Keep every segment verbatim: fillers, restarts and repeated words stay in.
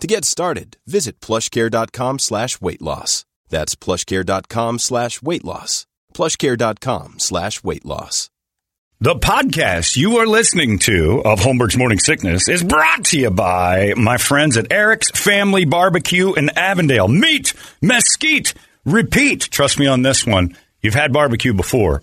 To get started, visit plushcare.com slash weight loss. That's plushcare.com slash weight loss. plushcare.com slash weight loss. The podcast you are listening to of Holmberg's Morning Sickness is brought to you by my friends at Eric's Family Barbecue in Avondale. Meat, mesquite, repeat. Trust me on this one. You've had barbecue before,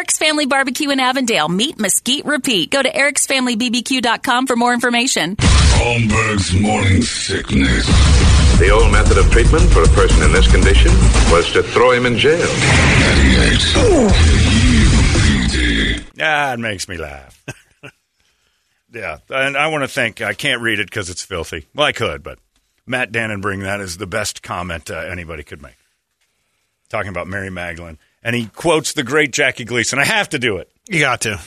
Eric's Family Barbecue in Avondale. Meet, mesquite, repeat. Go to erics family b b q dot com for more information. Holmberg's Morning Sickness. The old method of treatment for a person in this condition was to throw him in jail. ninety-eight K U P D. Ah, it makes me laugh. Yeah, and I want to thank, I can't read it because it's filthy. Well, I could, but Matt Dannenbring, that is the best comment uh, anybody could make. Talking about Mary Magdalene. And he quotes the great Jackie Gleason. I have to do it. You got to.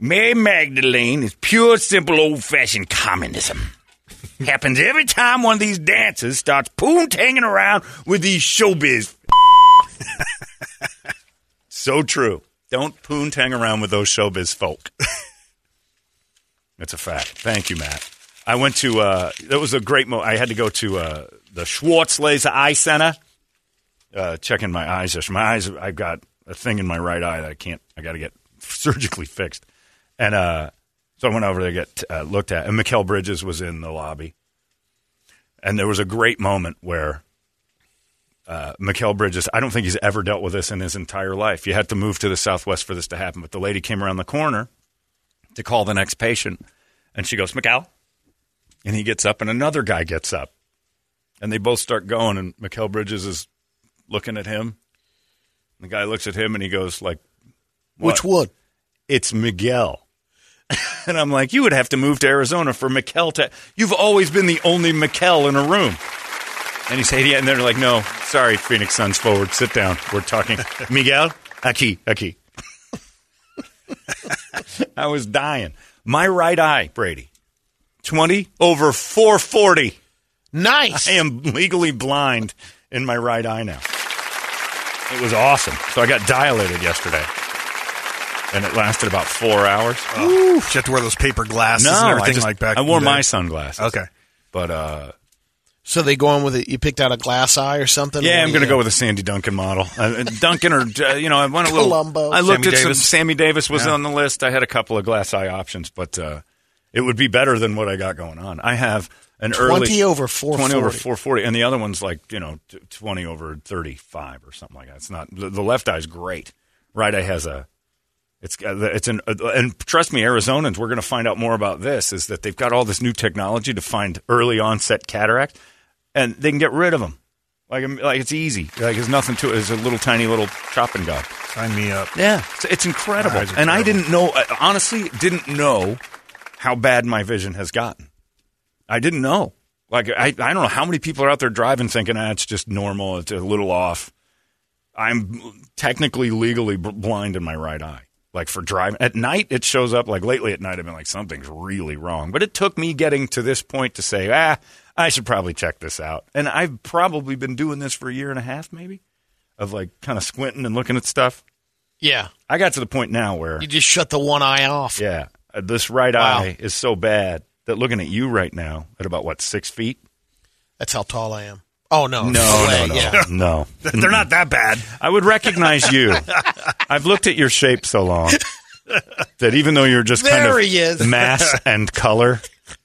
Mary Magdalene is pure, simple, old-fashioned communism. Happens every time one of these dancers starts poontanging around with these showbiz. So true. Don't poontang around with those showbiz folk. That's a fact. Thank you, Matt. I went to, uh, that was a great moment. I had to go to uh, the Schwartz Laser Eye Center. Uh, checking my eyes. My eyes, I've got a thing in my right eye that I can't, I got to get surgically fixed. And uh, so I went over there to get uh, looked at. And Mikal Bridges was in the lobby. And there was a great moment where uh, Mikal Bridges, I don't think he's ever dealt with this in his entire life. You had to move to the Southwest for this to happen. But the lady came around the corner to call the next patient. And she goes, Mikal. And he gets up and another guy gets up. And they both start going. And Mikal Bridges is looking at him. The guy looks at him and he goes like, what? Which one? It's Miguel. And I'm like, you would have to move to Arizona for Miguel to, you've always been the only Miguel in a room. And he said, yeah. And they're like, no, sorry, Phoenix Suns forward, sit down. We're talking Miguel, aquí, aquí. I was dying. My right eye, Brady, twenty over four forty. Nice. I am legally blind in my right eye now. It was awesome. So I got dilated yesterday. And it lasted about four hours. Oh. You have to wear those paper glasses no, and everything just, like back I wore my sunglasses. Okay. But, uh... So they go on with it. You picked out a glass eye or something? Yeah, I'm going to go with a Sandy Duncan model. Uh, Duncan or, uh, you know, I went a little... Columbo. I looked Sammy at Davis. some... Sammy Davis was yeah. on the list. I had a couple of glass eye options, but uh, it would be better than what I got going on. I have... An early twenty over four forty. twenty over four forty. And the other one's like, you know, twenty over thirty-five or something like that. It's not, the left eye's great. Right eye has a, it's, it's an, and trust me, Arizonans, we're going to find out more about this, is that they've got all this new technology to find early onset cataract, and they can get rid of them. Like, like it's easy. Like, there's nothing to it. It's a little tiny little chopping gob. Sign me up. Yeah. It's, it's incredible. And terrible. I didn't know, honestly, didn't know how bad my vision has gotten. I didn't know. Like, I, I don't know how many people are out there driving thinking, ah, it's just normal. It's a little off. I'm technically legally b- blind in my right eye. Like, for driving. At night, it shows up. Like, lately at night, I've been like, something's really wrong. But it took me getting to this point to say, ah, I should probably check this out. And I've probably been doing this for a year and a half, maybe, of like kind of squinting and looking at stuff. Yeah. I got to the point now where... You just shut the one eye off. Yeah. This right wow. eye is so bad that looking at you right now at about, what, six feet? That's how tall I am. Oh, no. No, no, no. Yeah. no. They're not that bad. I would recognize you. I've looked at your shape so long that even though you're just there kind of is. mass and color,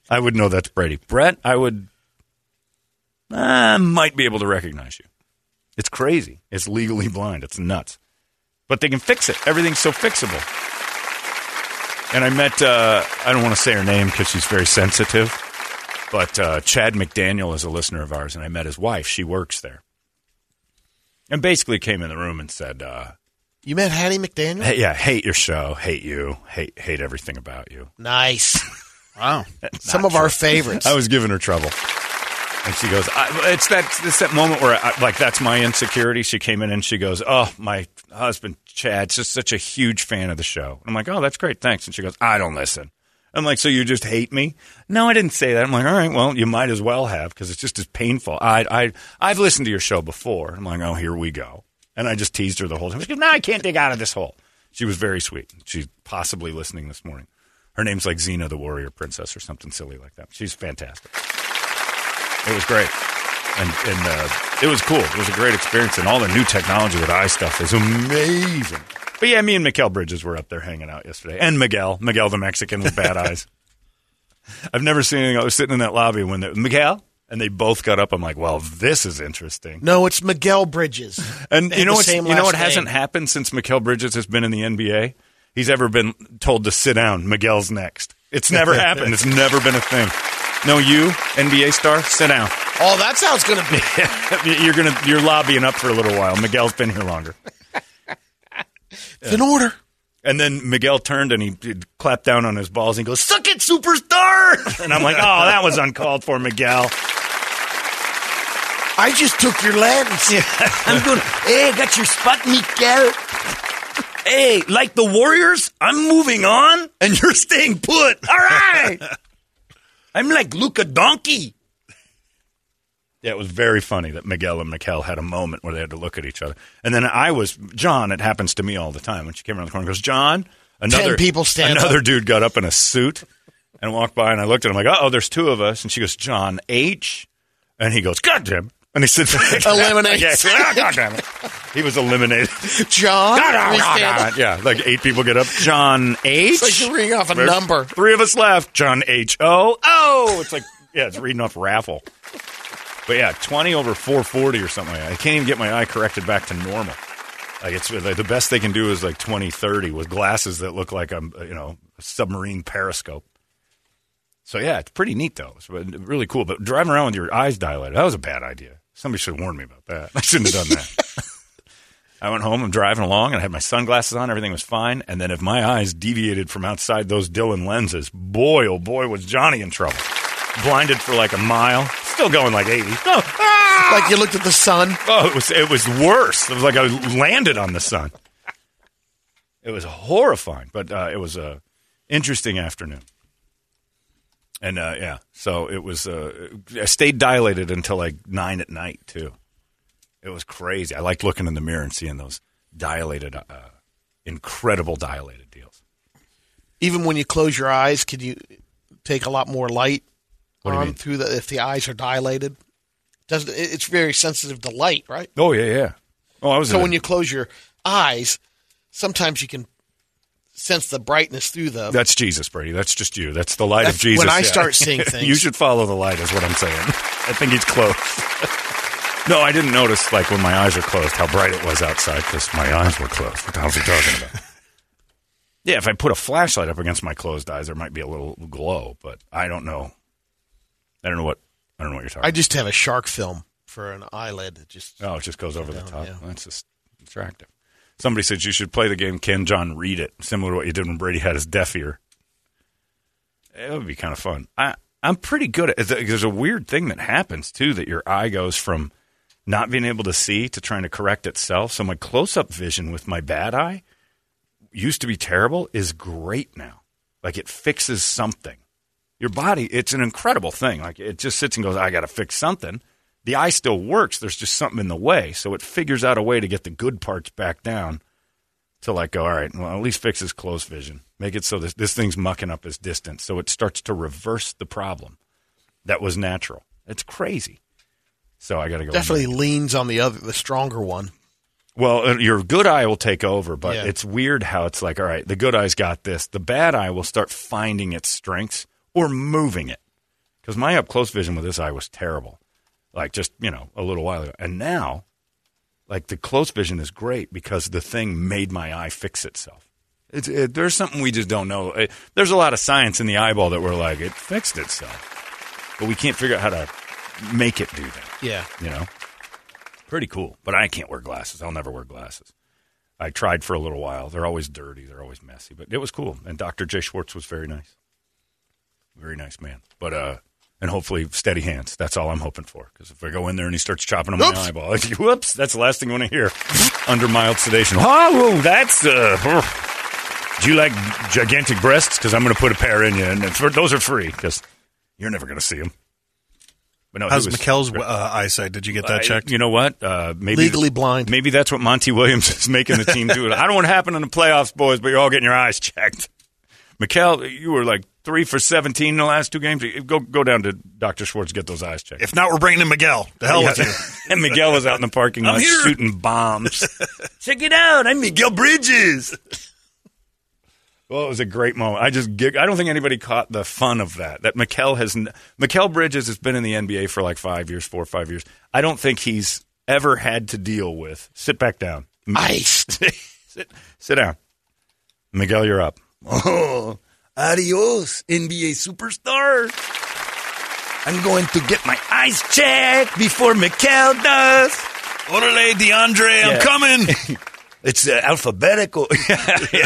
I would know that's Brady. Brett, I would... I might be able to recognize you. It's crazy. It's legally blind. It's nuts. But they can fix it. Everything's so fixable. And I met, uh, I don't want to say her name because she's very sensitive, but uh, Chad McDaniel is a listener of ours, and I met his wife. She works there. And basically came in the room and said... Uh, you met Hattie McDaniel? Hey, yeah, hate your show, hate you, hate hate everything about you. Nice. Wow. Some of true. our favorites. I was giving her trouble. And she goes, I, it's that it's that moment where, I, like, that's my insecurity. She came in and she goes, oh, my husband, Chad's just such a huge fan of the show. And I'm like, oh, that's great, thanks. And she goes, I don't listen. I'm like, so you just hate me? No, I didn't say that. I'm like, all right, well, you might as well have because it's just as painful. I, I, I've listened to your show before. I'm like, oh, here we go. And I just teased her the whole time. She goes, no, I can't dig out of this hole. She was very sweet. She's possibly listening this morning. Her name's like Xena the Warrior Princess or something silly like that. She's fantastic. It was great, and, and uh, it was cool. It was a great experience, and all the new technology with eye stuff is amazing. But, yeah, me and Mikal Bridges were up there hanging out yesterday, and Miguel, Miguel the Mexican with bad eyes. I've never seen anything. I was sitting in that lobby when the, Miguel, and they both got up. I'm like, well, this is interesting. No, it's Mikal Bridges. And you know, you know what hasn't happened since Mikal Bridges has been in the N B A? He's ever been told to sit down. Miguel's next. It's never happened. It's never been a thing. No, you, N B A star, sit down. Oh, that's how it's going to be. you're going to you're lobbying up for a little while. Miguel's been here longer. It's yeah. in order. And then Miguel turned and he clapped down on his balls and he goes, "Suck it, superstar!" And I'm like, "Oh, that was uncalled for, Miguel." I just took your lands. Yeah. I'm going. Hey, got your spot, Miguel. Hey, like the Warriors, I'm moving on, and you're staying put. All right. I'm like Luka Donkey. Yeah, it was very funny that Miguel and Mikal had a moment where they had to look at each other. And then I was, John, it happens to me all the time. When she came around the corner and goes, John, another Ten people stand another up. dude got up in a suit and walked by. And I looked at him like, uh-oh, there's two of us. And she goes, John H. And he goes, God damn it. And he sits back. Eliminates. Like, God damn it. He was eliminated. John? God, God, God. Yeah, like eight people get up. John H? It's like you're reading off a There's number. Three of us left. John H. O. Oh! It's like, yeah, it's reading off raffle. But yeah, twenty over four forty or something like that. I can't even get my eye corrected back to normal. Like, it's like the best they can do is like twenty thirty with glasses that look like a, you know, a submarine periscope. So yeah, it's pretty neat though. It's really cool. But driving around with your eyes dilated, that was a bad idea. Somebody should have warned me about that. I shouldn't have done that. I went home, I'm driving along, and I had my sunglasses on. Everything was fine. And then if my eyes deviated from outside those Dylan lenses, boy, oh boy, was Johnny in trouble. Blinded for like a mile. Still going like eighty. Oh, ah! Like you looked at the sun? Oh, it was, it was worse. It was like I landed on the sun. It was horrifying. But uh, it was an interesting afternoon. And, uh, yeah, so it was uh, – I stayed dilated until like nine at night, too. It was crazy. I liked looking in the mirror and seeing those dilated, uh, incredible dilated deals. Even when you close your eyes, can you take a lot more light on through the – if the eyes are dilated? Doesn't It's very sensitive to light, right? Oh, yeah, yeah. Oh, I was. So when you close your eyes, sometimes you can – sense the brightness through the... That's Jesus, Brady. That's just you. That's the light That's of Jesus. When I yeah. start seeing things... You should follow the light is what I'm saying. I think he's close. No, I didn't notice, like, when my eyes were closed, how bright it was outside because my eyes were closed. What the hell's he talking about? Yeah, if I put a flashlight up against my closed eyes, there might be a little glow, but I don't know. I don't know what I don't know what you're talking about. I just about. have a shark film for an eyelid. That just Oh, it just goes over down, the top. Yeah. That's just attractive. Somebody said you should play the game Can John Read It, similar to what you did when Brady had his deaf ear. It would be kind of fun. I, I'm pretty good at it. There's a weird thing that happens, too, that your eye goes from not being able to see to trying to correct itself. So my close-up vision with my bad eye, used to be terrible, is great now. Like it fixes something. Your body, it's an incredible thing. Like it just sits and goes, I got to fix something. The eye still works. There's just something in the way. So it figures out a way to get the good parts back down to let go. All right, well, at least fix his close vision. Make it so this, this thing's mucking up his distance. So it starts to reverse the problem that was natural. It's crazy. So I got to go. Definitely leans on the other, the stronger one. Well, your good eye will take over, but yeah. It's weird how it's like, all right, the good eye's got this. The bad eye will start finding its strengths or moving it. Because my up-close vision with this eye was terrible. Like just, you know, a little while ago. And now, like the close vision is great because the thing made my eye fix itself. It's, it, there's something we just don't know. It, there's a lot of science in the eyeball that we're like, it fixed itself. But we can't figure out how to make it do that. Yeah. You know? Pretty cool, but I can't wear glasses. I'll never wear glasses. I tried for a little while. They're always dirty. They're always messy, but it was cool. And Doctor J. Schwartz was very nice. Very nice man. But, uh, and hopefully steady hands. That's all I'm hoping for. Because if I go in there and he starts chopping on my eyeball, like, whoops, that's the last thing you want to hear. Under mild sedation. Oh, that's, uh, oh. Do you like gigantic breasts? Because I'm going to put a pair in you. And for, those are free because you're never going to see them. No, how's Mikkel's uh, eyesight? Did you get that checked? I, you know what? Uh, maybe legally blind. Maybe that's what Monty Williams is making the team do. I don't know what happened in the playoffs, boys, but you're all getting your eyes checked. Mikal, you were like three for seventeen in the last two games. Go go down to Doctor Schwartz, get those eyes checked. If not, we're bringing in Miguel. The hell yeah. with you. And Miguel was out in the parking lot shooting bombs. Check it out. I'm Mikal Bridges. Well, it was a great moment. I just gig- I don't think anybody caught the fun of that. That Mikal has n- Mikal Bridges has been in the N B A for like five years, four or five years. I don't think he's ever had to deal with. Sit back down. Ice. sit, sit down. Mikal, you're up. Oh, adios, N B A superstar. I'm going to get my eyes checked before Mikal does. Orale, DeAndre, yeah. I'm coming. It's uh, alphabetical. yeah.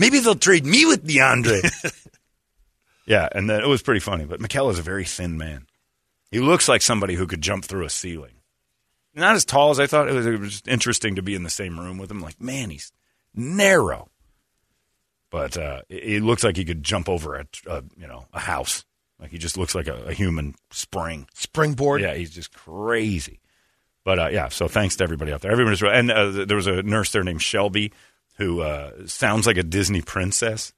Maybe they'll trade me with DeAndre. yeah, and then it was pretty funny. But Mikal is a very thin man. He looks like somebody who could jump through a ceiling. Not as tall as I thought. It was, it was just interesting to be in the same room with him. Like, man, he's narrow. But uh, it, it looks like he could jump over a, a you know a house. Like he just looks like a, a human spring springboard. Yeah, he's just crazy. But uh, yeah, so thanks to everybody out there. Everybody's and uh, there was a nurse there named Shelby. Who uh, sounds like a Disney princess.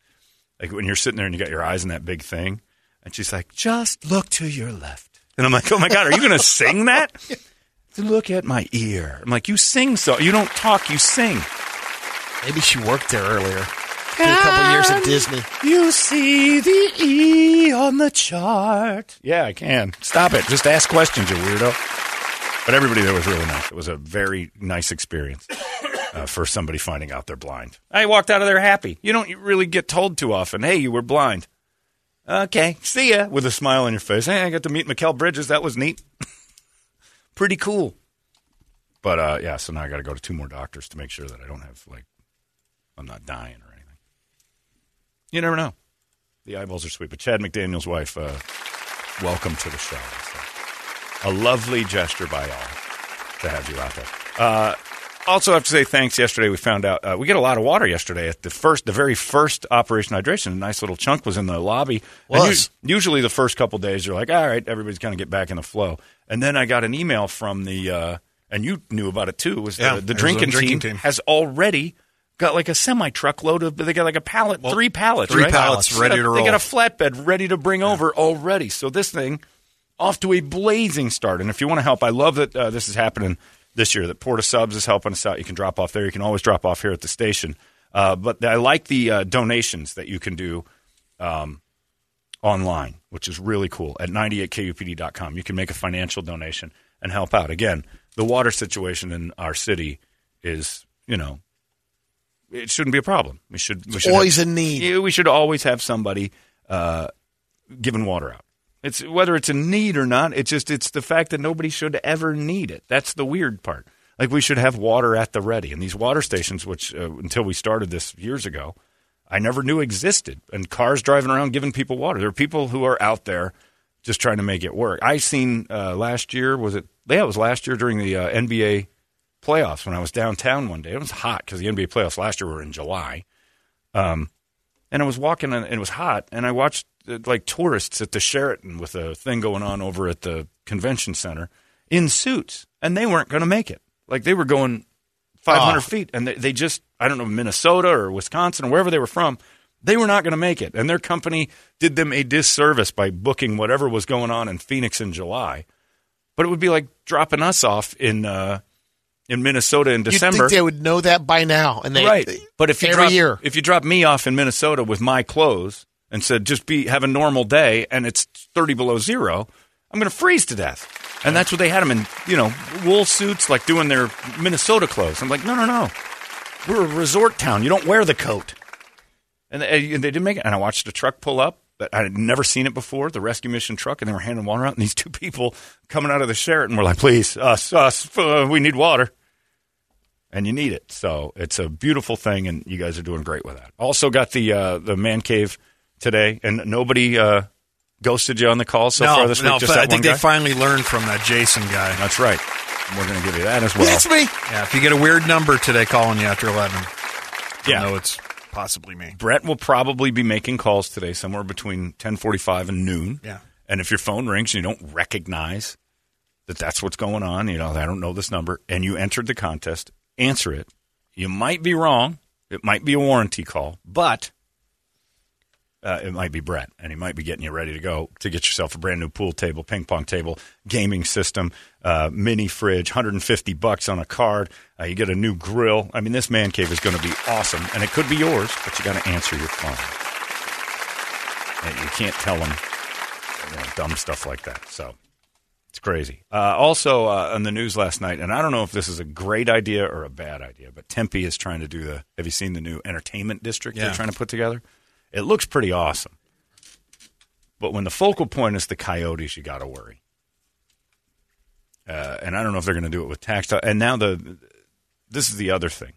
Like when you're sitting there and you got your eyes in that big thing. And she's like, just look to your left. And I'm like, oh, my God, are you going to sing that? Look at my ear. I'm like, you sing so. You don't talk. You sing. Maybe she worked there earlier. Did a couple years at Disney. You see the E on the chart. Yeah, I can. Stop it. Just ask questions, you weirdo. But everybody there was really nice. It was a very nice experience. Uh, for somebody finding out they're blind. I walked out of there happy. You don't really get told too often, hey, you were blind. Okay, see ya. With a smile on your face. Hey, I got to meet Mikal Bridges. That was neat. Pretty cool. But, uh, yeah, so now I got to go to two more doctors to make sure that I don't have, like, I'm not dying or anything. You never know. The eyeballs are sweet. But Chad McDaniel's wife, uh, welcome to the show. So, a lovely gesture by all to have you out there. Uh... Also, have to say thanks. Yesterday, we found out uh, we get a lot of water. Yesterday, at the first, the very first Operation Hydration, a nice little chunk was in the lobby. Was and you, usually the first couple days you're like, all right, everybody's going to get back in the flow. And then I got an email from the uh, and you knew about it too. Was yeah, the, the drinking, drinking team, team has already got like a semi truck load of? They got like a pallet, well, three pallets, three right? pallets ready to roll. They got a flatbed ready to bring yeah. over already. So this thing off to a blazing start. And if you want to help, I love that uh, this is happening. This year, that Port of Subs is helping us out. You can drop off there. You can always drop off here at the station. Uh, but I like the uh, donations that you can do um, online, which is really cool, at ninety-eight K U P D dot com. You can make a financial donation and help out. Again, the water situation in our city is, you know, it shouldn't be a problem. We should, we should always have, a need. We should always have somebody uh, giving water out. It's whether it's a need or not. It's just it's the fact that nobody should ever need it. That's the weird part. Like, we should have water at the ready. And these water stations, which uh, until we started this years ago, I never knew existed. And cars driving around giving people water. There are people who are out there just trying to make it work. I seen uh, last year, was it? Yeah, it was last year during the uh, N B A playoffs when I was downtown one day. It was hot because the N B A playoffs last year were in July. Um, and I was walking and it was hot. And I watched uh, like tourists at the Sheraton with a thing going on over at the convention center in suits. And they weren't going to make it. Like, they were going five hundred oh. feet, and they, they just, I don't know, Minnesota or Wisconsin or wherever they were from, they were not going to make it. And their company did them a disservice by booking whatever was going on in Phoenix in July. But it would be like dropping us off in uh, in Minnesota in December. You'd think they would know that by now. And they, right. They, but if you every drop, year. If you drop me off in Minnesota with my clothes and said, just be have a normal day, and it's thirty below zero, I'm going to freeze to death. And that's what they had them in, you know, wool suits, like doing their Minnesota clothes. I'm like, no, no, no. We're a resort town. You don't wear the coat. And they, and they didn't make it. And I watched a truck pull up. I had never seen it before, the rescue mission truck, and they were handing water out. And these two people coming out of the Sheraton were like, please, us, us, uh, we need water. And you need it. So it's a beautiful thing, and you guys are doing great with that. Also got the, uh, the man cave today, and nobody uh, – ghosted you on the call so no, far this week? No, just I think guy? They finally learned from that Jason guy. That's right. We're going to give you that as well. That's me. Yeah, if you get a weird number today calling you after eleven, yeah. I know it's possibly me. Brett will probably be making calls today somewhere between ten forty-five and noon. Yeah. And if your phone rings and you don't recognize that that's what's going on, you know, I don't know this number, and you entered the contest, answer it. You might be wrong. It might be a warranty call, but... Uh, it might be Brett, and he might be getting you ready to go to get yourself a brand new pool table, ping pong table, gaming system, uh, mini fridge, one hundred fifty bucks on a card. Uh, you get a new grill. I mean, this man cave is going to be awesome, and it could be yours, but you got to answer your phone. And you can't tell them you know, dumb stuff like that. So it's crazy. Uh, also uh, on the news last night, and I don't know if this is a great idea or a bad idea, but Tempe is trying to do the. Have you seen the new entertainment district yeah. they're trying to put together? It looks pretty awesome. But when the focal point is the coyotes, you got to worry. Uh, and I don't know if they're going to do it with tax. And now the this is the other thing.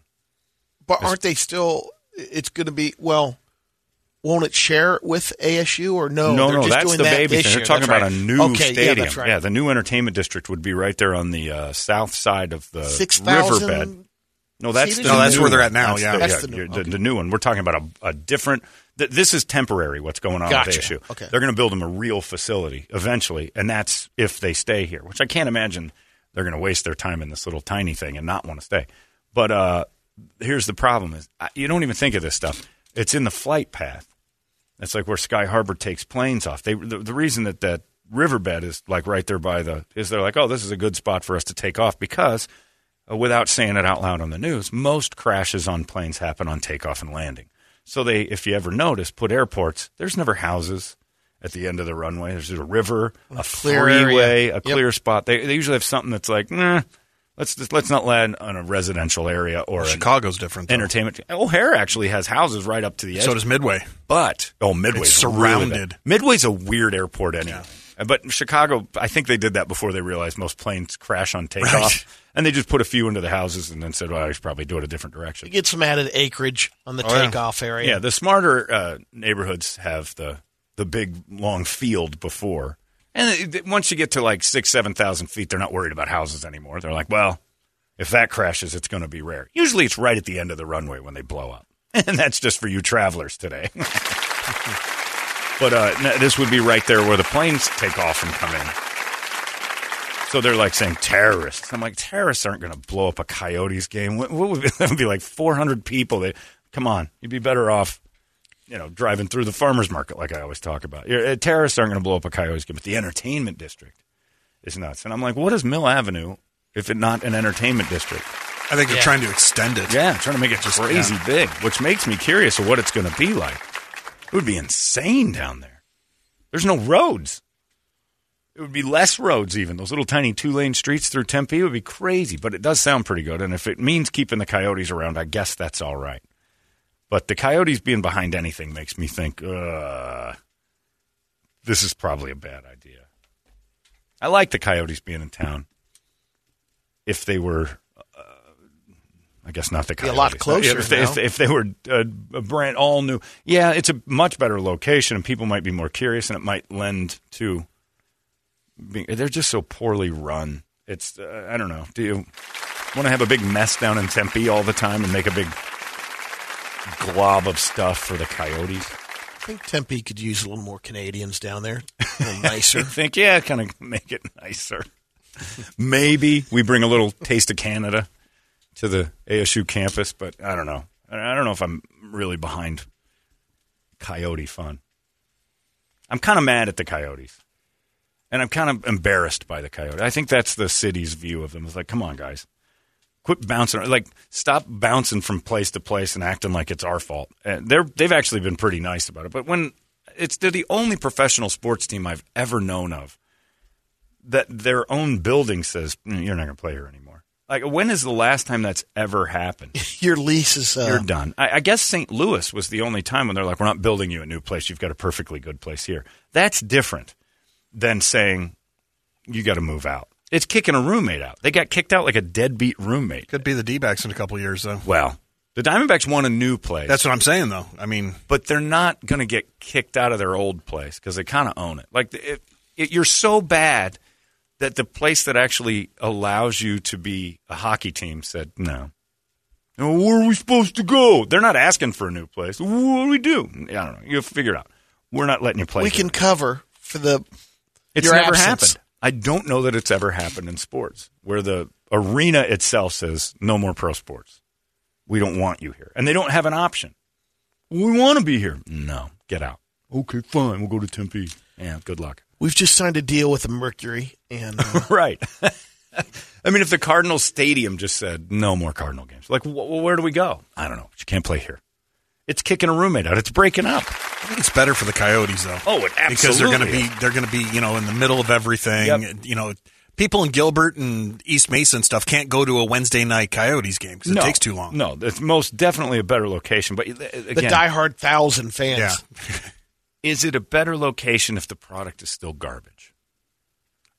But it's, aren't they still – it's going to be – well, won't it share with A S U or no? No, no, just that's doing the that baby issue. Thing. They're talking that's about right. a new okay, stadium. Yeah, that's right. Yeah, the new entertainment district would be right there on the uh, south side of the riverbed. No, that's the, no, that's where they're at now. That's yeah, the, that's yeah, the, new, okay. the, the new one. We're talking about a, a different. Th- this is temporary. What's going on gotcha. With A S U? Okay. They're going to build them a real facility eventually, and that's if they stay here. Which I can't imagine they're going to waste their time in this little tiny thing and not want to stay. But uh, here's the problem: is I, you don't even think of this stuff. It's in the flight path. It's like where Sky Harbor takes planes off. They the, the reason that that riverbed is like right there by the is they're like, oh, this is a good spot for us to take off because. Without saying it out loud on the news, most crashes on planes happen on takeoff and landing. So they, if you ever notice, put airports, there's never houses at the end of the runway. There's a river, a, a clear freeway, area. a clear yep. spot. They they usually have something that's like, nah, let's just, let's not land on a residential area or well, Chicago's different. Though. Entertainment. O'Hare actually has houses right up to the edge. So does Midway. But, oh, Midway's it's surrounded. Really Midway's a weird airport anyway. Yeah. But Chicago, I think they did that before they realized most planes crash on takeoff. Right. And they just put a few into the houses and then said, well, I should probably do it a different direction. You get some added acreage on the oh, takeoff yeah. area. Yeah, the smarter uh, neighborhoods have the the big, long field before. And it, once you get to like six, seven thousand feet, they're not worried about houses anymore. They're like, well, if that crashes, it's going to be rare. Usually it's right at the end of the runway when they blow up. And that's just for you travelers today. But uh, this would be right there where the planes take off and come in. So they're like saying terrorists. I'm like, terrorists aren't going to blow up a Coyotes game. What, what would be, that would be like four hundred people. They, come on. You'd be better off you know, driving through the farmer's market like I always talk about. You're, terrorists aren't going to blow up a Coyotes game, but the entertainment district is nuts. And I'm like, what is Mill Avenue if it's not an entertainment district? I think they're yeah. trying to extend it. Yeah, trying to make it just crazy yeah. big, which makes me curious of what it's going to be like. It would be insane down there. There's no roads. It would be less roads even. Those little tiny two-lane streets through Tempe would be crazy, but it does sound pretty good. And if it means keeping the coyotes around, I guess that's all right. But the coyotes being behind anything makes me think, uh, this is probably a bad idea. I like the coyotes being in town if they were I guess not the Coyotes. Be a lot closer. If they, if, if they were a, a brand all new. Yeah, it's a much better location, and people might be more curious, and it might lend to being. They're just so poorly run. It's uh, I don't know. Do you want to have a big mess down in Tempe all the time and make a big glob of stuff for the Coyotes? I think Tempe could use a little more Canadians down there. A little nicer. I think, yeah, kind of make it nicer. Maybe we bring a little taste of Canada to the A S U campus, but I don't know. I don't know if I'm really behind Coyote fun. I'm kind of mad at the Coyotes. And I'm kind of embarrassed by the Coyotes. I think that's the city's view of them. It's like, come on, guys. Quit bouncing. Like, stop bouncing from place to place and acting like it's our fault. And they're, they've actually been pretty nice about it. But when it's they're the only professional sports team I've ever known of that their own building says, mm, you're not going to play here anymore. Like, when is the last time that's ever happened? Your lease is uh... You're done. I, I guess Saint Louis was the only time when they're like, we're not building you a new place. You've got a perfectly good place here. That's different than saying you got to move out. It's kicking a roommate out. They got kicked out like a deadbeat roommate. Could be the D-backs in a couple of years, though. Well, the Diamondbacks want a new place. That's what I'm saying, though. I mean, but they're not going to get kicked out of their old place because they kind of own it. Like, it, it, you're so bad that the place that actually allows you to be a hockey team said no. Well, where are we supposed to go? They're not asking for a new place. What do we do? I don't know. You'll figure it out. We're not letting you play. We can cover for the. It's Your never absence. happened. I don't know that it's ever happened in sports where the arena itself says, no more pro sports. We don't want you here. And they don't have an option. We want to be here. No, get out. Okay, fine. We'll go to Tempe. Yeah, good luck. We've just signed a deal with the Mercury. and uh... Right. I mean, if the Cardinal Stadium just said, no more Cardinal games. Like, wh- where do we go? I don't know. You can't play here. It's kicking a roommate out. It's breaking up. I think it's better for the Coyotes, though. Oh, it absolutely because they're going to be they're going to be you know in the middle of everything. Yep. You know, people in Gilbert and East Mason stuff can't go to a Wednesday night Coyotes game because no, it takes too long. No, it's most definitely a better location. But again, the diehard thousand fans. Yeah. Is it a better location if the product is still garbage?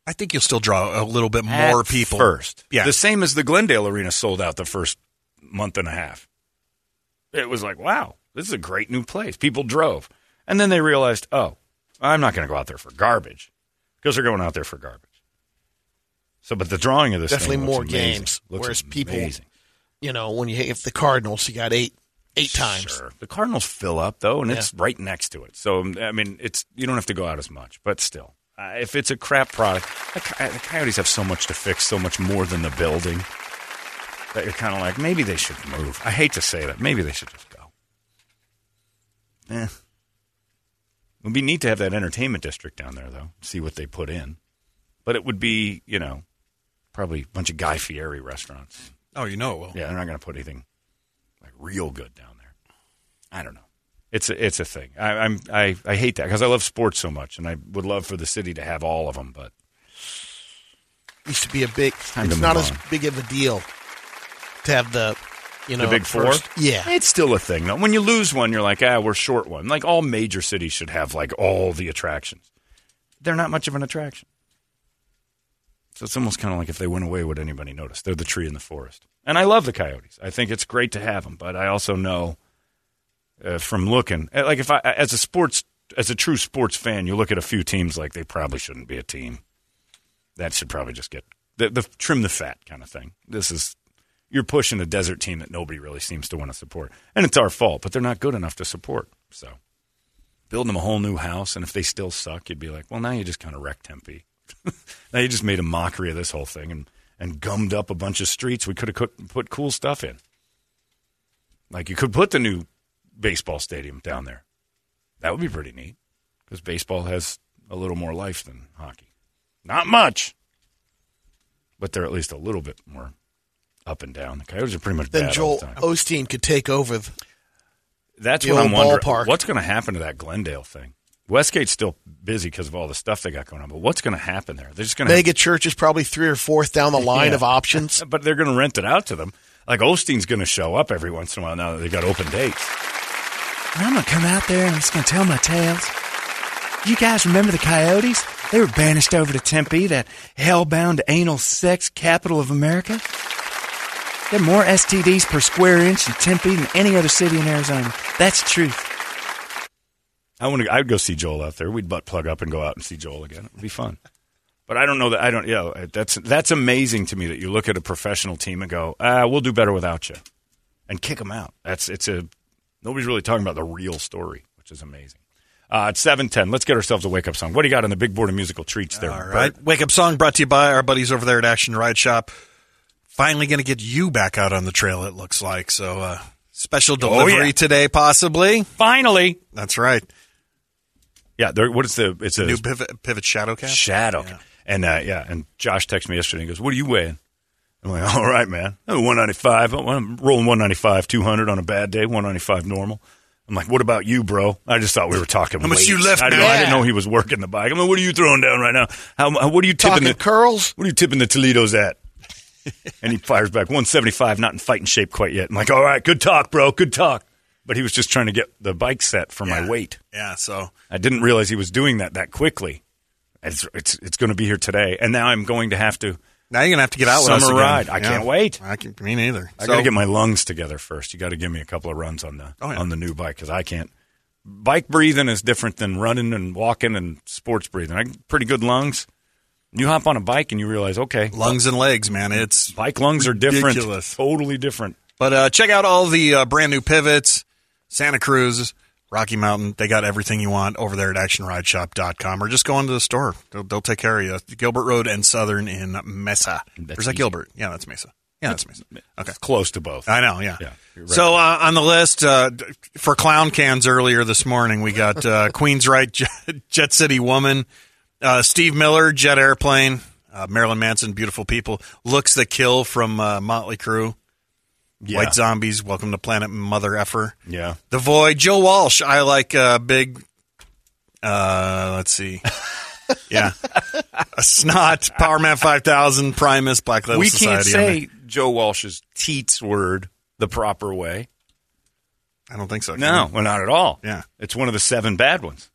I think you'll still draw a little bit more At people first. Yeah, the same as the Glendale Arena sold out the first month and a half. It was like, wow, this is a great new place. People drove. And then they realized, oh, I'm not going to go out there for garbage because they're going out there for garbage. So, but the drawing of this definitely thing more amazing. games. Looks Whereas amazing. people, you know, when you if the Cardinals, you got eight, eight sure. times. The Cardinals fill up though, and yeah. it's right next to it. So, I mean, it's you don't have to go out as much, but still, uh, if it's a crap product, the, coy- the Coyotes have so much to fix, so much more than the building. That you're kind of like, maybe they should move. I hate to say that. Maybe they should just go. Eh. It would be neat to have that entertainment district down there, though. See what they put in. But it would be, you know, probably a bunch of Guy Fieri restaurants. Oh, you know it will. Yeah, they're not going to put anything like real good down there. I don't know. It's a, it's a thing. I, I'm I, I hate that because I love sports so much, and I would love for the city to have all of them. But used to be a big. It's, it's not on. as big of a deal. To have the, you know, the big four? First, yeah. It's still a thing, though. When you lose one, you're like, ah, we're short one. Like, all major cities should have, like, all the attractions. They're not much of an attraction. So it's almost kind of like if they went away, would anybody notice? They're the tree in the forest. And I love the Coyotes. I think it's great to have them. But I also know uh, from looking, like, if I, as a sports, as a true sports fan, you look at a few teams like they probably shouldn't be a team. That should probably just get, the, the trim the fat kind of thing. This is. You're pushing a desert team that nobody really seems to want to support. And it's our fault, but they're not good enough to support. So building them a whole new house, and if they still suck, you'd be like, well, now you just kind of wrecked Tempe. Now you just made a mockery of this whole thing and, and gummed up a bunch of streets we could have cooked, put cool stuff in. Like you could put the new baseball stadium down there. That would be pretty neat because baseball has a little more life than hockey. Not much, but they're at least a little bit more up and down. The Coyotes are pretty much then bad Joel all the time. Osteen could take over the, That's the what I'm wondering. Ballpark. What's going to happen to that Glendale thing? Westgate's still busy because of all the stuff they got going on, but what's going to happen there? They're just going to Mega have, Church is probably three or fourth down the line yeah. of options. But they're going to rent it out to them. Like Osteen's going to show up every once in a while now that they got open dates. And I'm going to come out there and I'm just going to tell my tales. You guys remember the Coyotes? They were banished over to Tempe, that hellbound anal sex capital of America. There are more S T Ds per square inch in Tempe than any other city in Arizona. That's the truth. I want to. I'd go see Joel out there. We'd butt plug up and go out and see Joel again. It would be fun. But I don't know that. I don't. Yeah, you know, that's that's amazing to me that you look at a professional team and go, ah, we'll do better without you, and kick them out. That's it's a nobody's really talking about the real story, which is amazing. Uh, it's seven ten. Let's get ourselves a wake-up song. What do you got on the big board of musical treats there? All right. Bert? Wake-up song brought to you by our buddies over there at Action Ride Shop. Finally going to get you back out on the trail, it looks like. So uh, special delivery oh, yeah. today, possibly. Finally. That's right. Yeah. There, what is the? It's a new Pivot, pivot shadow cap. Shadow cap. Yeah. And, uh, yeah, and Josh texted me yesterday and goes, what are you weighing? I'm like, all right, man. I'm one ninety-five. I'm rolling one ninety-five, two hundred on a bad day, one ninety-five normal. I'm like, what about you, bro? I just thought we were talking. How much late. You left, I, man? I didn't know he was working the bike. I'm like, what are you throwing down right now? How? What are you tipping talking the curls? What are you tipping the Toledos at? And he fires back one seventy-five. Not in fighting shape quite yet. I'm like, all right, good talk, bro, good talk. But he was just trying to get the bike set for yeah. my weight. Yeah, so I didn't realize he was doing that that quickly. It's it's, it's going to be here today, and now I'm going to have to. Now you're going to have to get out with us again. Summer ride. I yeah. can't wait. I can't, me neither. I so, got to get my lungs together first. You got to give me a couple of runs on the oh, yeah. on the new bike because I can't. Bike breathing is different than running and walking and sports breathing. I got pretty good lungs. You hop on a bike and you realize, okay. Lungs and legs, man. It's Bike lungs ridiculous. Are different. Totally different. But uh, check out all the uh, brand new Pivots, Santa Cruz, Rocky Mountain. They got everything you want over there at action ride shop dot com or just go into the store. They'll, they'll take care of you. Gilbert Road and Southern in Mesa. That's or is that easy. Gilbert? Yeah, that's Mesa. Yeah, that's Mesa. Okay. It's close to both. I know, yeah. yeah right. So uh, on the list uh, for clown cans earlier this morning, we got uh, Queensryche, Jet, Jet City Woman, uh, Steve Miller, Jet Airplane, uh, Marilyn Manson, Beautiful People, Looks the Kill from uh, Motley Crue. Yeah. White Zombies, Welcome to Planet Mother Effer. Yeah. The Void, Joe Walsh, I like uh, big, uh, let's see. Yeah. A Snot, Power Man five thousand, Primus, Black Label Society. We can't say Joe Walsh's teats word the proper way. I don't think so. No, we? Well, not at all. Yeah. It's one of the seven bad ones.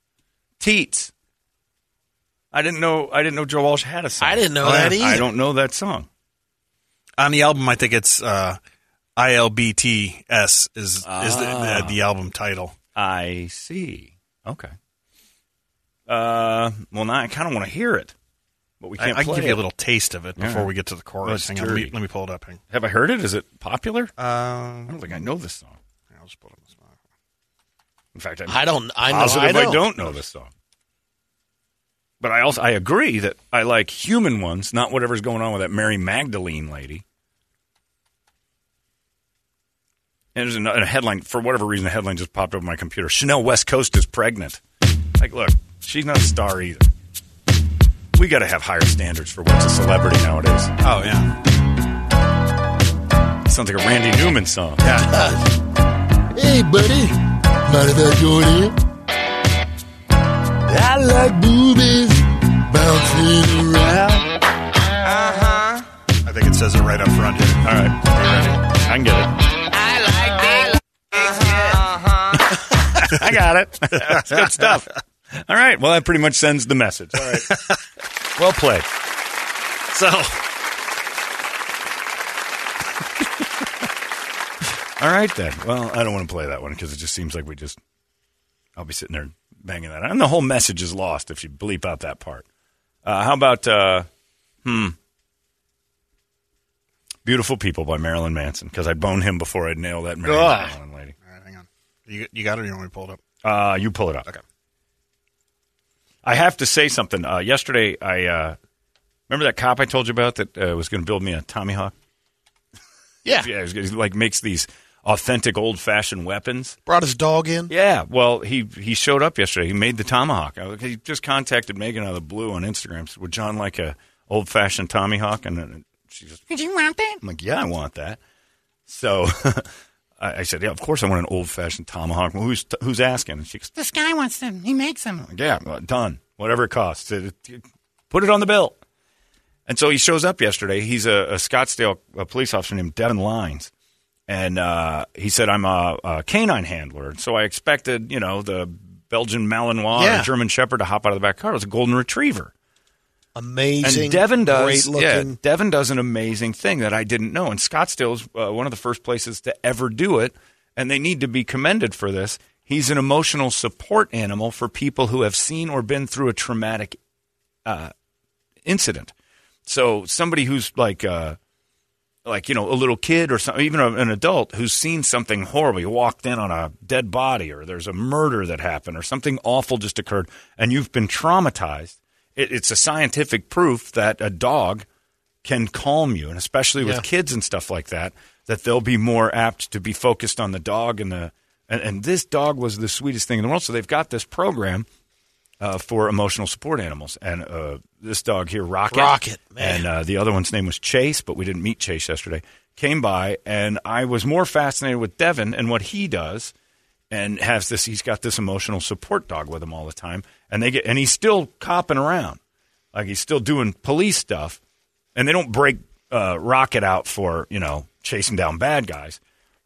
Teats. I didn't know I didn't know Joe Walsh had a song. I didn't know oh, that either. I don't know that song. On the album, I think it's... Uh, I L B T S is ah. is the, the, the album title. I see. Okay. Uh, well, now I kind of want to hear it, but we can't. I, I play can give it. You a little taste of it before yeah. we get to the chorus. Hang on, let me, let me pull it up. Hang. Have I heard it? Is it popular? Um, I don't think I know this song. I'll just pull it up. In fact, I'm I don't. I know. Positive I don't. I don't know this song. But I also I agree that I like human ones, not whatever's going on with that Mary Magdalene lady. And there's a headline, for whatever reason, the headline just popped up on my computer. Chanel West Coast is pregnant. Like, look, she's not a star either. We got to have higher standards for what's a celebrity nowadays. Oh, yeah. Sounds like a Randy Newman song. Yeah. Hey, buddy. Not about Jordan. I like boobies bouncing around. Uh-huh. I think it says it right up front here. All right. Are you ready? I can get it. I got it. That's good stuff. All right. Well, that pretty much sends the message. All right. Well played. So. All right, then. Well, I don't want to play that one because it just seems like we just, I'll be sitting there banging that out. And the whole message is lost if you bleep out that part. Uh, how about, uh, hmm. Beautiful People by Marilyn Manson because I'd bone him before I'd nail that Marilyn Manson lady. You, you got it or you want me to pull it up? Uh, you pull it up. Okay. I have to say something. Uh, yesterday, I uh, remember that cop I told you about that uh, was going to build me a Tommy Hawk? Yeah. Yeah, he like, makes these authentic old-fashioned weapons. Brought his dog in? Yeah. Well, he, he showed up yesterday. He made the tomahawk. I, he just contacted Megan out of the blue on Instagram. Said, would John like a old-fashioned Tommy Hawk? And then she goes, do you want that? I'm like, yeah, I want that. So... I said, yeah, of course I want an old-fashioned tomahawk. Well, who's, t- who's asking? And she goes, this guy wants them. He makes them. Like, yeah, well, done. Whatever it costs. Put it on the bill. And so he shows up yesterday. He's a, a Scottsdale a police officer named Devin Lyons. And uh, he said, I'm a, a canine handler. So I expected, you know, the Belgian Malinois yeah. or German Shepherd to hop out of the back car. It was a golden retriever. amazing, and Devin does, great-looking. Yeah, Devin does an amazing thing that I didn't know. And Scottsdale's uh, one of the first places to ever do it, and they need to be commended for this. He's an emotional support animal for people who have seen or been through a traumatic uh, incident. So somebody who's like, uh, like you know, a little kid or some, even an adult who's seen something horrible. You walked in on a dead body, or there's a murder that happened, or something awful just occurred, and you've been traumatized. It, it's a scientific proof that a dog can calm you, and especially with yeah. kids and stuff like that, that they'll be more apt to be focused on the dog and the. And, and this dog was the sweetest thing in the world. So they've got this program uh, for emotional support animals. And uh, this dog here, Rocket. Rocket, man. And uh, the other one's name was Chase, but we didn't meet Chase yesterday. Came by, and I was more fascinated with Devin and what he does. And has this, he's got this emotional support dog with him all the time. And they get, and he's still copping around. Like, he's still doing police stuff. And they don't break uh, Rocket out for, you know, chasing down bad guys.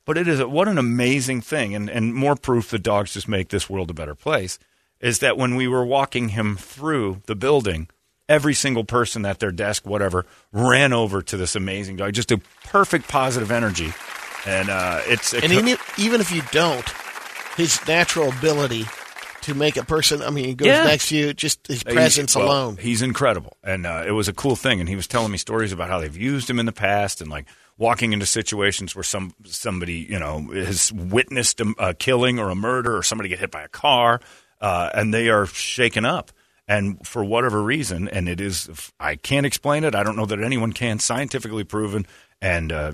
But it is a, what an amazing thing, and, and more proof that dogs just make this world a better place, is that when we were walking him through the building, every single person at their desk, whatever, ran over to this amazing dog. Just a perfect positive energy. And uh, it's a, and even, even if you don't, his natural ability to make a person, I mean, he goes yeah. next to you, just his presence he's, well, alone. He's incredible. And uh, it was a cool thing. And he was telling me stories about how they've used him in the past and, like, walking into situations where some somebody, you know, has witnessed a, a killing or a murder or somebody get hit by a car, uh, and they are shaken up. And for whatever reason, and it is, I can't explain it. I don't know that anyone can, scientifically proven. And uh,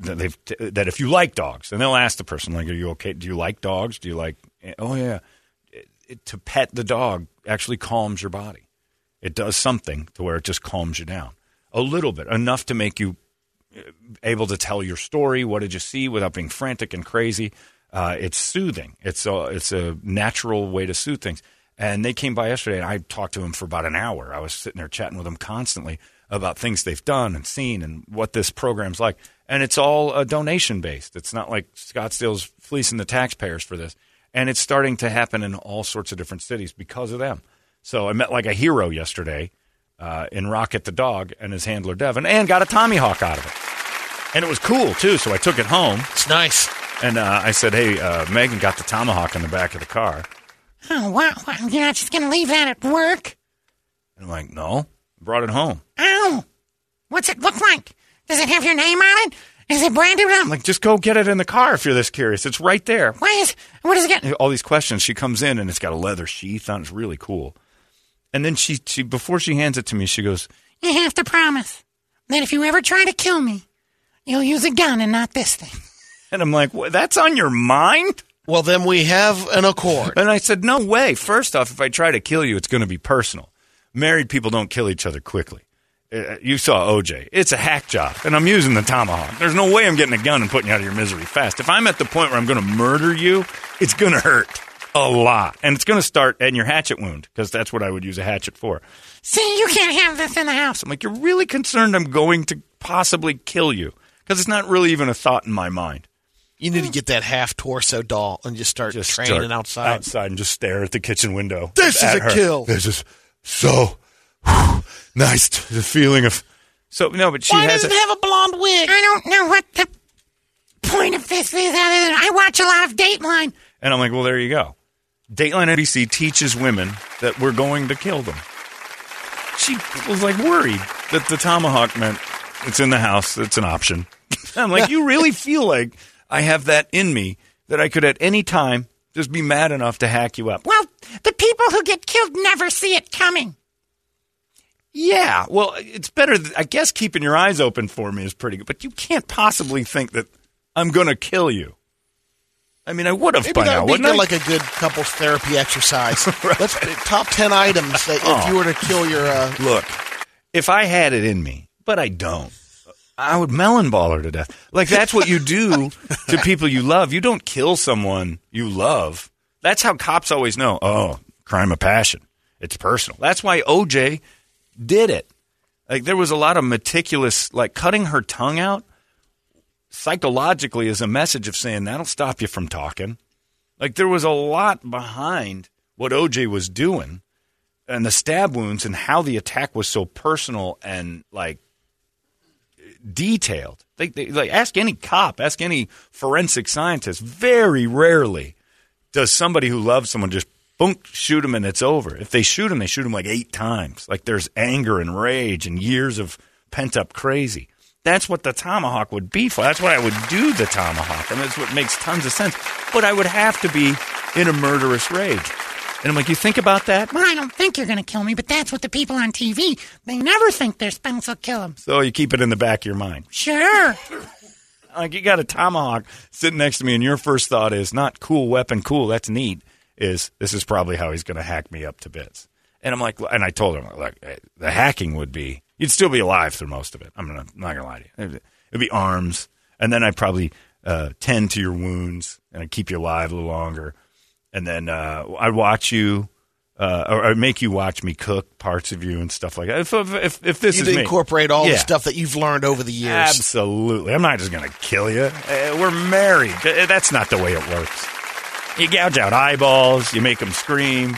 that, they've t- that if you like dogs, and they'll ask the person, like, are you okay? Do you like dogs? Do you like, oh, yeah. It, it, to pet the dog actually calms your body. It does something to where it just calms you down a little bit, enough to make you able to tell your story. What did you see without being frantic and crazy? Uh, it's soothing. It's a, it's a natural way to soothe things. And they came by yesterday, and I talked to them for about an hour. I was sitting there chatting with them constantly about things they've done and seen and what this program's like. And it's all uh, donation-based. It's not like Scottsdale's fleecing the taxpayers for this. And it's starting to happen in all sorts of different cities because of them. So I met like a hero yesterday uh, in Rocket the dog and his handler Devin, and got a Tommy Hawk out of it. And it was cool, too, so I took it home. It's nice. And uh, I said, hey, uh, Megan got the tomahawk in the back of the car. Oh, wow. Well, you're not just going to leave that at work? And I'm like, no. I brought it home. Oh. What's it look like? Does it have your name on it? Is it branded up? I'm like, just go get it in the car if you're this curious. It's right there. Why is, what does it get? All these questions. She comes in, and it's got a leather sheath on it. It's really cool. And then she, she, before she hands it to me, she goes, you have to promise that if you ever try to kill me, you'll use a gun and not this thing. And I'm like, well, that's on your mind? Well, then we have an accord. And I said, no way. First off, if I try to kill you, it's going to be personal. Married people don't kill each other quickly. Uh, you saw O J. It's a hack job, and I'm using the tomahawk. There's no way I'm getting a gun and putting you out of your misery fast. If I'm at the point where I'm going to murder you, it's going to hurt a lot. And it's going to start in your hatchet wound, because that's what I would use a hatchet for. See, you can't have this in the house. I'm like, you're really concerned I'm going to possibly kill you. Because it's not really even a thought in my mind. You need to get that half-torso doll and just start just training start outside. Outside and just stare at the kitchen window. This is a her. kill. This is so whew, nice. To, the feeling of... So no, but she Why has does a, it have a blonde wig? I don't know what the point of this is. I watch a lot of Dateline. And I'm like, well, there you go. Dateline N B C teaches women that we're going to kill them. She was like worried that the tomahawk meant it's in the house. It's an option. I'm like, you really feel like I have that in me, that I could at any time just be mad enough to hack you up? Well, the people who get killed never see it coming. Yeah, well, it's better. Th- I guess keeping your eyes open for me is pretty good, but you can't possibly think that I'm going to kill you. I mean, I would have by now, wouldn't I? Like a good couples therapy exercise. Right. Let's top ten items that oh. if you were to kill your... Uh... Look, if I had it in me, but I don't, I would melon ball her to death. Like, that's what you do to people you love. You don't kill someone you love. That's how cops always know, oh, crime of passion. It's personal. That's why O J did it. Like, there was a lot of meticulous, like, cutting her tongue out psychologically is a message of saying that'll stop you from talking. Like, there was a lot behind what O J was doing and the stab wounds and how the attack was so personal and like detailed. They, they, like ask any cop, ask any forensic scientist. Very rarely does somebody who loves someone just boom, shoot them and it's over. If they shoot them, they shoot them like eight times. Like there's anger and rage and years of pent up crazy. That's what the tomahawk would be for. That's why I would do the tomahawk. I mean, that's what makes tons of sense. But I would have to be in a murderous rage. And I'm like, you think about that? Well, I don't think you're going to kill me, but that's what the people on T V, they never think their spouse will kill them. So you keep it in the back of your mind. Sure. Like you got a tomahawk sitting next to me, and your first thought is not cool weapon, cool, that's neat, is this is probably how he's going to hack me up to bits. And I'm like, and I told him, like, the hacking would be, you'd still be alive through most of it. I'm gonna, I'm not going to lie to you. It'd be arms, and then I'd probably uh, tend to your wounds, and I'd keep you alive a little longer. And then uh, I'd watch you, uh, or I'd make you watch me cook parts of you and stuff like that. If, if, if this You'd is incorporate me. all yeah. the stuff that you've learned over the years. Absolutely. I'm not just going to kill you. Uh, we're married. That's not the way it works. You gouge out eyeballs. You make them scream.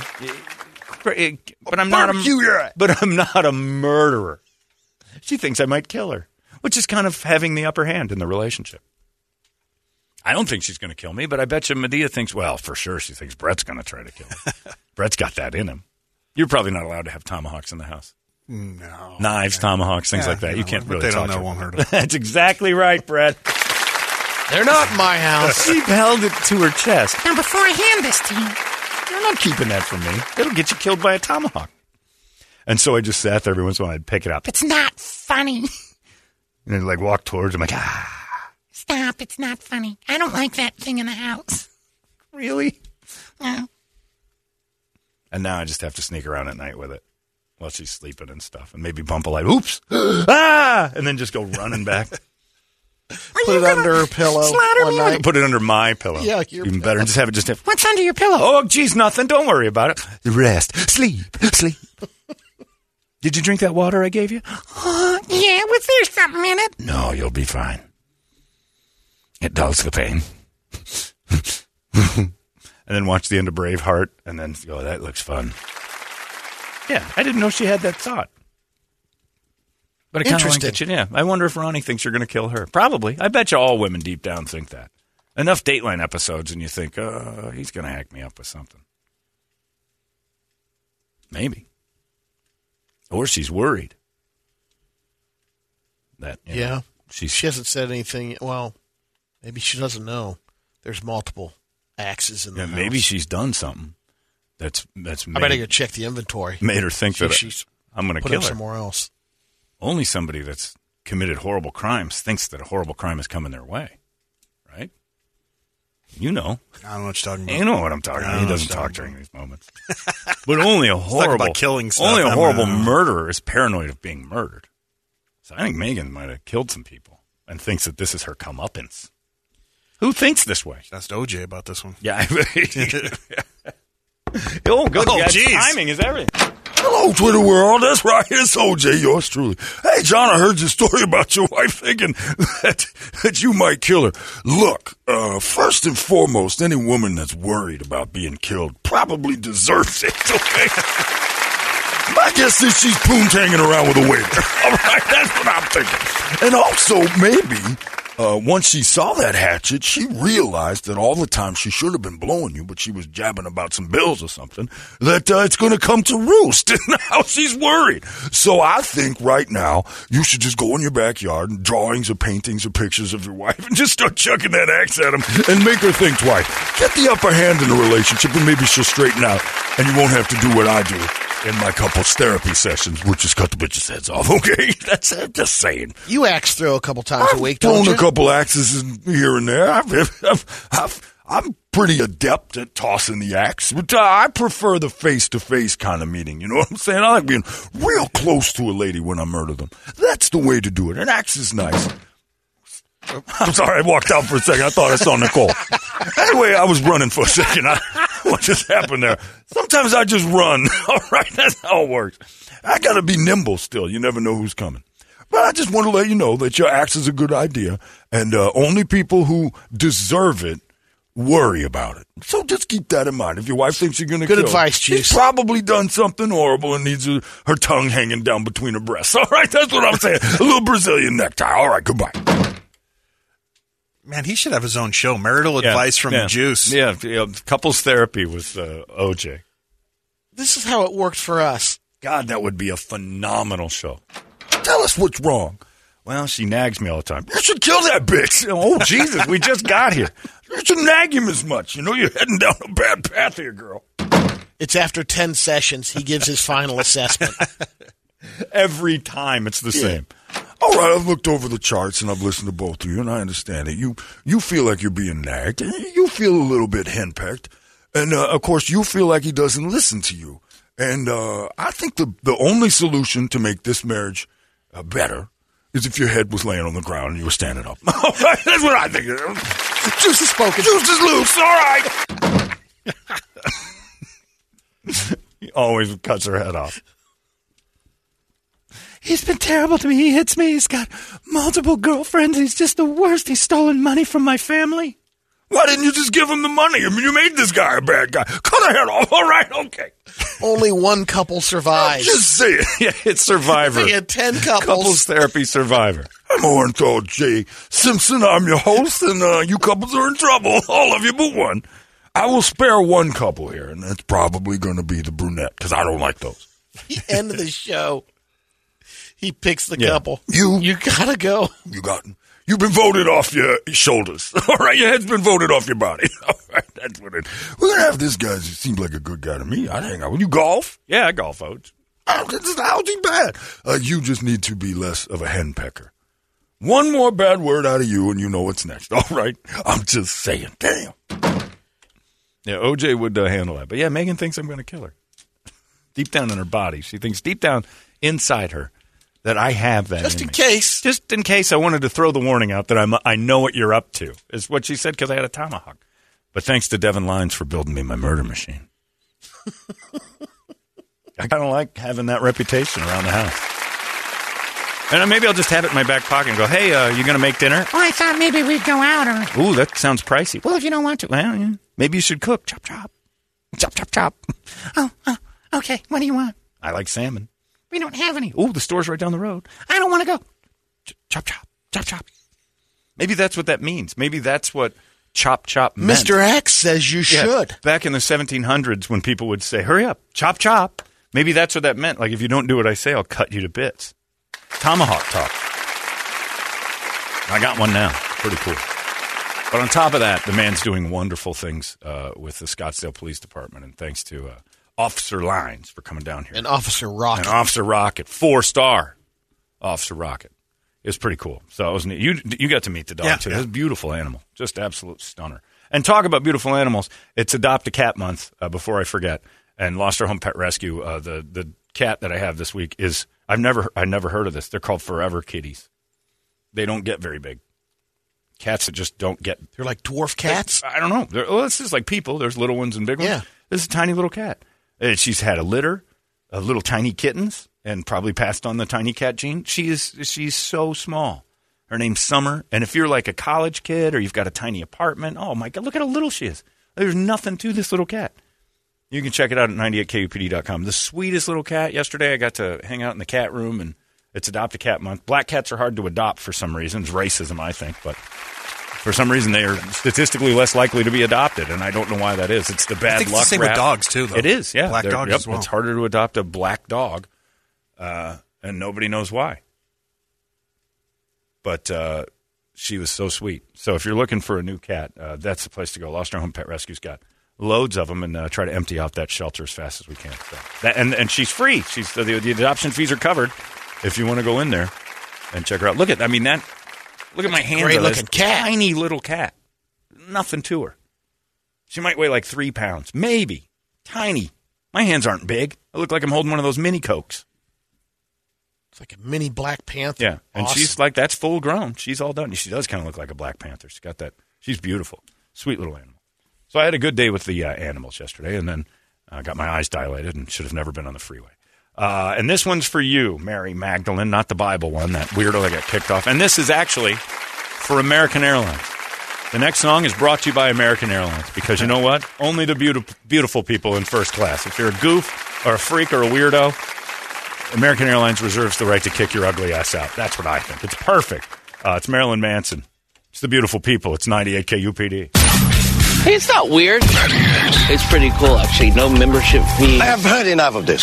But I'm not a, but I'm not a murderer. She thinks I might kill her, which is kind of having the upper hand in the relationship. I don't think she's going to kill me, but I bet you Medea thinks, well, for sure she thinks Brett's going to try to kill her. Brett's got that in him. You're probably not allowed to have tomahawks in the house. No. Knives, tomahawks, things yeah, like that. You, know, you can't really touch them. They don't know, won't hurt them. That's exactly right, Brett. They're not my house. She held it to her chest. Now, before I hand this to you. You're not keeping that from me. It'll get you killed by a tomahawk. And so I just sat there every once in a while. I'd pick it up. It's not funny. And I'd like walk towards him like, ah. Stop, it's not funny. I don't like that thing in the house. Really? No. And now I just have to sneak around at night with it while she's sleeping and stuff. And maybe bump a light. Oops. Ah! And then just go running back. Put it under her pillow. One night. Put it under my pillow. Yeah, your Even pillow. better. Just have it just have... What's under your pillow? Oh, geez, nothing. Don't worry about it. Rest. Sleep. Sleep. Did you drink that water I gave you? Uh, yeah, was there something in it? No, you'll be fine. It dulls the pain. And then watch the end of Braveheart and then go, oh, that looks fun. Yeah, I didn't know she had that thought. But I kind of like it. Yeah, I wonder if Ronnie thinks you're going to kill her. Probably. I bet you all women deep down think that. Enough Dateline episodes and you think, oh, he's going to hack me up with something. Maybe. Or she's worried. That you know, Yeah. She's, she hasn't said anything. Well... Maybe she doesn't know. There's multiple axes in the yeah, house. Maybe she's done something that's that's. Made, I better go check the inventory. Made her think she, that she's. I'm going to kill her somewhere else. Only somebody that's committed horrible crimes thinks that a horrible crime is coming their way, right? You know. I don't know what you're talking about. You know what I'm talking about. He doesn't talk during these moments. But only a horrible about killing. Stuff. Only a horrible murderer is paranoid of being murdered. So I think Megan might have killed some people and thinks that this is her comeuppance. Who thinks this way? That's O J about this one. Yeah. oh, go oh, timing is everything. Hello, Twitter world. That's right. It's O J, yours truly. Hey, John, I heard your story about your wife thinking that, that you might kill her. Look, uh, first and foremost, any woman that's worried about being killed probably deserves it. Okay? My guess is she's poontanging around with a waiter. All right? That's what I'm thinking. And also, maybe... Uh, once she saw that hatchet, she realized that all the time she should have been blowing you, but she was jabbing about some bills or something, that uh, it's going to come to roost. And now she's worried. So I think right now you should just go in your backyard and drawings or paintings or pictures of your wife and just start chucking that axe at him and make her think twice. Get the upper hand in the relationship and maybe she'll straighten out and you won't have to do what I do in my couple's therapy sessions, which is cut the bitch's heads off, okay? That's I'm just saying. You axe throw a couple times I've a week, don't you? A couple axes in here and there. I've, I've, I've, I'm pretty adept at tossing the axe, but I prefer the face-to-face kind of meeting. You know what I'm saying? I like being real close to a lady when I murder them. That's the way to do it. An axe is nice. I'm sorry, I walked out for a second. I thought I saw Nicole. Anyway, I was running for a second. I, what just happened there? Sometimes I just run. All right, that's how it works. I got to be nimble still. You never know who's coming. But I just want to let you know that your axe is a good idea, and uh, only people who deserve it worry about it. So just keep that in mind. If your wife thinks you're going to kill her. Good advice, Chief. She's probably done something horrible and needs a, her tongue hanging down between her breasts. All right, that's what I'm saying. A little Brazilian necktie. All right, goodbye. Man, he should have his own show. Marital yeah, advice from yeah, Juice. Yeah, yeah, couples therapy with uh, O J. This is how it worked for us. God, that would be a phenomenal show. Tell us what's wrong. Well, she nags me all the time. You should kill that bitch. Oh, Jesus, we just got here. You shouldn't nag him as much. You know you're heading down a bad path here, girl. It's after ten sessions. He gives his final assessment. Every time it's the yeah. same. All right, I've looked over the charts, and I've listened to both of you, and I understand it. You you feel like you're being nagged. You feel a little bit henpecked. And, uh, of course, you feel like he doesn't listen to you. And uh, I think the, the only solution to make this marriage uh, better is if your head was laying on the ground and you were standing up. All right, that's what I think. Juice is spoken. Juice is loose. All right. He always cuts her head off. He's been terrible to me. He hits me. He's got multiple girlfriends. He's just the worst. He's stolen money from my family. Why didn't you just give him the money? I mean, you made this guy a bad guy. Cut her head off. All right, okay. Only one couple survives. Just say it. Yeah, it's Survivor. Yeah, ten couples. Couples therapy Survivor. I'm Orenthal J. Simpson. I'm your host, and uh, you couples are in trouble. All of you but one. I will spare one couple here, and that's probably going to be the brunette, because I don't like those. The end of the show. He picks the yeah. couple. You you gotta go. You got you've been voted off your shoulders. All right, your head's been voted off your body. All right, that's what it is. We're gonna have this guy. He seems like a good guy to me. I'd hang out with you. Golf? Yeah, I golf out. How's he bad? Uh, you just need to be less of a henpecker. One more bad word out of you, and you know what's next. All right, I'm just saying. Damn. Yeah, O J would uh, handle that, but yeah, Megan thinks I'm gonna kill her. Deep down in her body, she thinks deep down inside her. That I have that just in, in case, just in case. I wanted to throw the warning out that I'm. I know what you're up to is what she said because I had a tomahawk. But thanks to Devin Lyons for building me my murder machine. I kind of like having that reputation around the house, and maybe I'll just have it in my back pocket and go, "Hey, uh, you going to make dinner? Oh, I thought maybe we'd go out." Or ooh, that sounds pricey. Well, if you don't want to, well, yeah. Maybe you should cook. Chop, chop, chop, chop, chop. Oh, oh, okay. What do you want? I like salmon. We don't have any. Oh, the store's right down the road. I don't want to go. Ch- chop, chop, chop, chop. Maybe that's what that means. Maybe that's what chop, chop meant. Mister X says you yeah, should. Back in the seventeen hundreds when people would say, hurry up, chop, chop. Maybe that's what that meant. Like, if you don't do what I say, I'll cut you to bits. Tomahawk talk. I got one now. Pretty cool. But on top of that, the man's doing wonderful things uh, with the Scottsdale Police Department. And thanks to... Uh, Officer Lyons for coming down here. And Officer Rocket. And Officer Rocket. Four-star Officer Rocket. It was pretty cool. So it was neat. You, you got to meet the dog, yeah, too. Yeah. It was a beautiful animal. Just absolute stunner. And talk about beautiful animals. It's Adopt-A-Cat Month, uh, before I forget. And Lost Our Home Pet Rescue, uh, the, the cat that I have this week is – I've never I never heard of this. They're called Forever Kitties. They don't get very big. Cats that just don't get – They're like dwarf cats? I don't know. They're, well, it's just like people. There's little ones and big ones. Yeah. This is a tiny little cat. She's had a litter of little tiny kittens and probably passed on the tiny cat gene. She is, she's so small. Her name's Summer. And if you're like a college kid or you've got a tiny apartment, oh, my God, look at how little she is. There's nothing to this little cat. You can check it out at ninety-eight K U P D dot com. The sweetest little cat. Yesterday I got to hang out in the cat room, and it's Adopt-A-Cat Month. Black cats are hard to adopt for some reason. It's racism, I think, but... For some reason, they are statistically less likely to be adopted, and I don't know why that is. It's the bad luck. I think it's the same rap. With dogs, too, though. It is, yeah. Black They're, dogs yep, as well. It's harder to adopt a black dog, uh, and nobody knows why. But uh, she was so sweet. So if you're looking for a new cat, uh, that's the place to go. Lost Our Home Pet Rescue's got loads of them, and uh, try to empty out that shelter as fast as we can. So that, and, and she's free. She's the, the adoption fees are covered if you want to go in there and check her out. Look at, I mean, that... Look at my hands. Great looking cat. Tiny little cat. Nothing to her. She might weigh like three pounds. Maybe. Tiny. My hands aren't big. I look like I'm holding one of those mini Cokes. It's like a mini Black Panther. Yeah. And awesome. She's like, that's full grown. She's all done. She does kind of look like a Black Panther. She's got that. She's beautiful. Sweet little animal. So I had a good day with the uh, animals yesterday, and then I uh, got my eyes dilated and should have never been on the freeway. Uh, and this one's for you, Mary Magdalene, not the Bible one, that weirdo that got kicked off. And this is actually for American Airlines. The next song is brought to you by American Airlines, because you know what? Only the beautiful, beautiful people in first class. If you're a goof or a freak or a weirdo, American Airlines reserves the right to kick your ugly ass out. That's what I think. It's perfect. Uh, it's Marilyn Manson. It's the beautiful people. It's ninety-eight K U P D. Hey, it's not weird. It's pretty cool, actually. No membership fee. I have heard enough of this.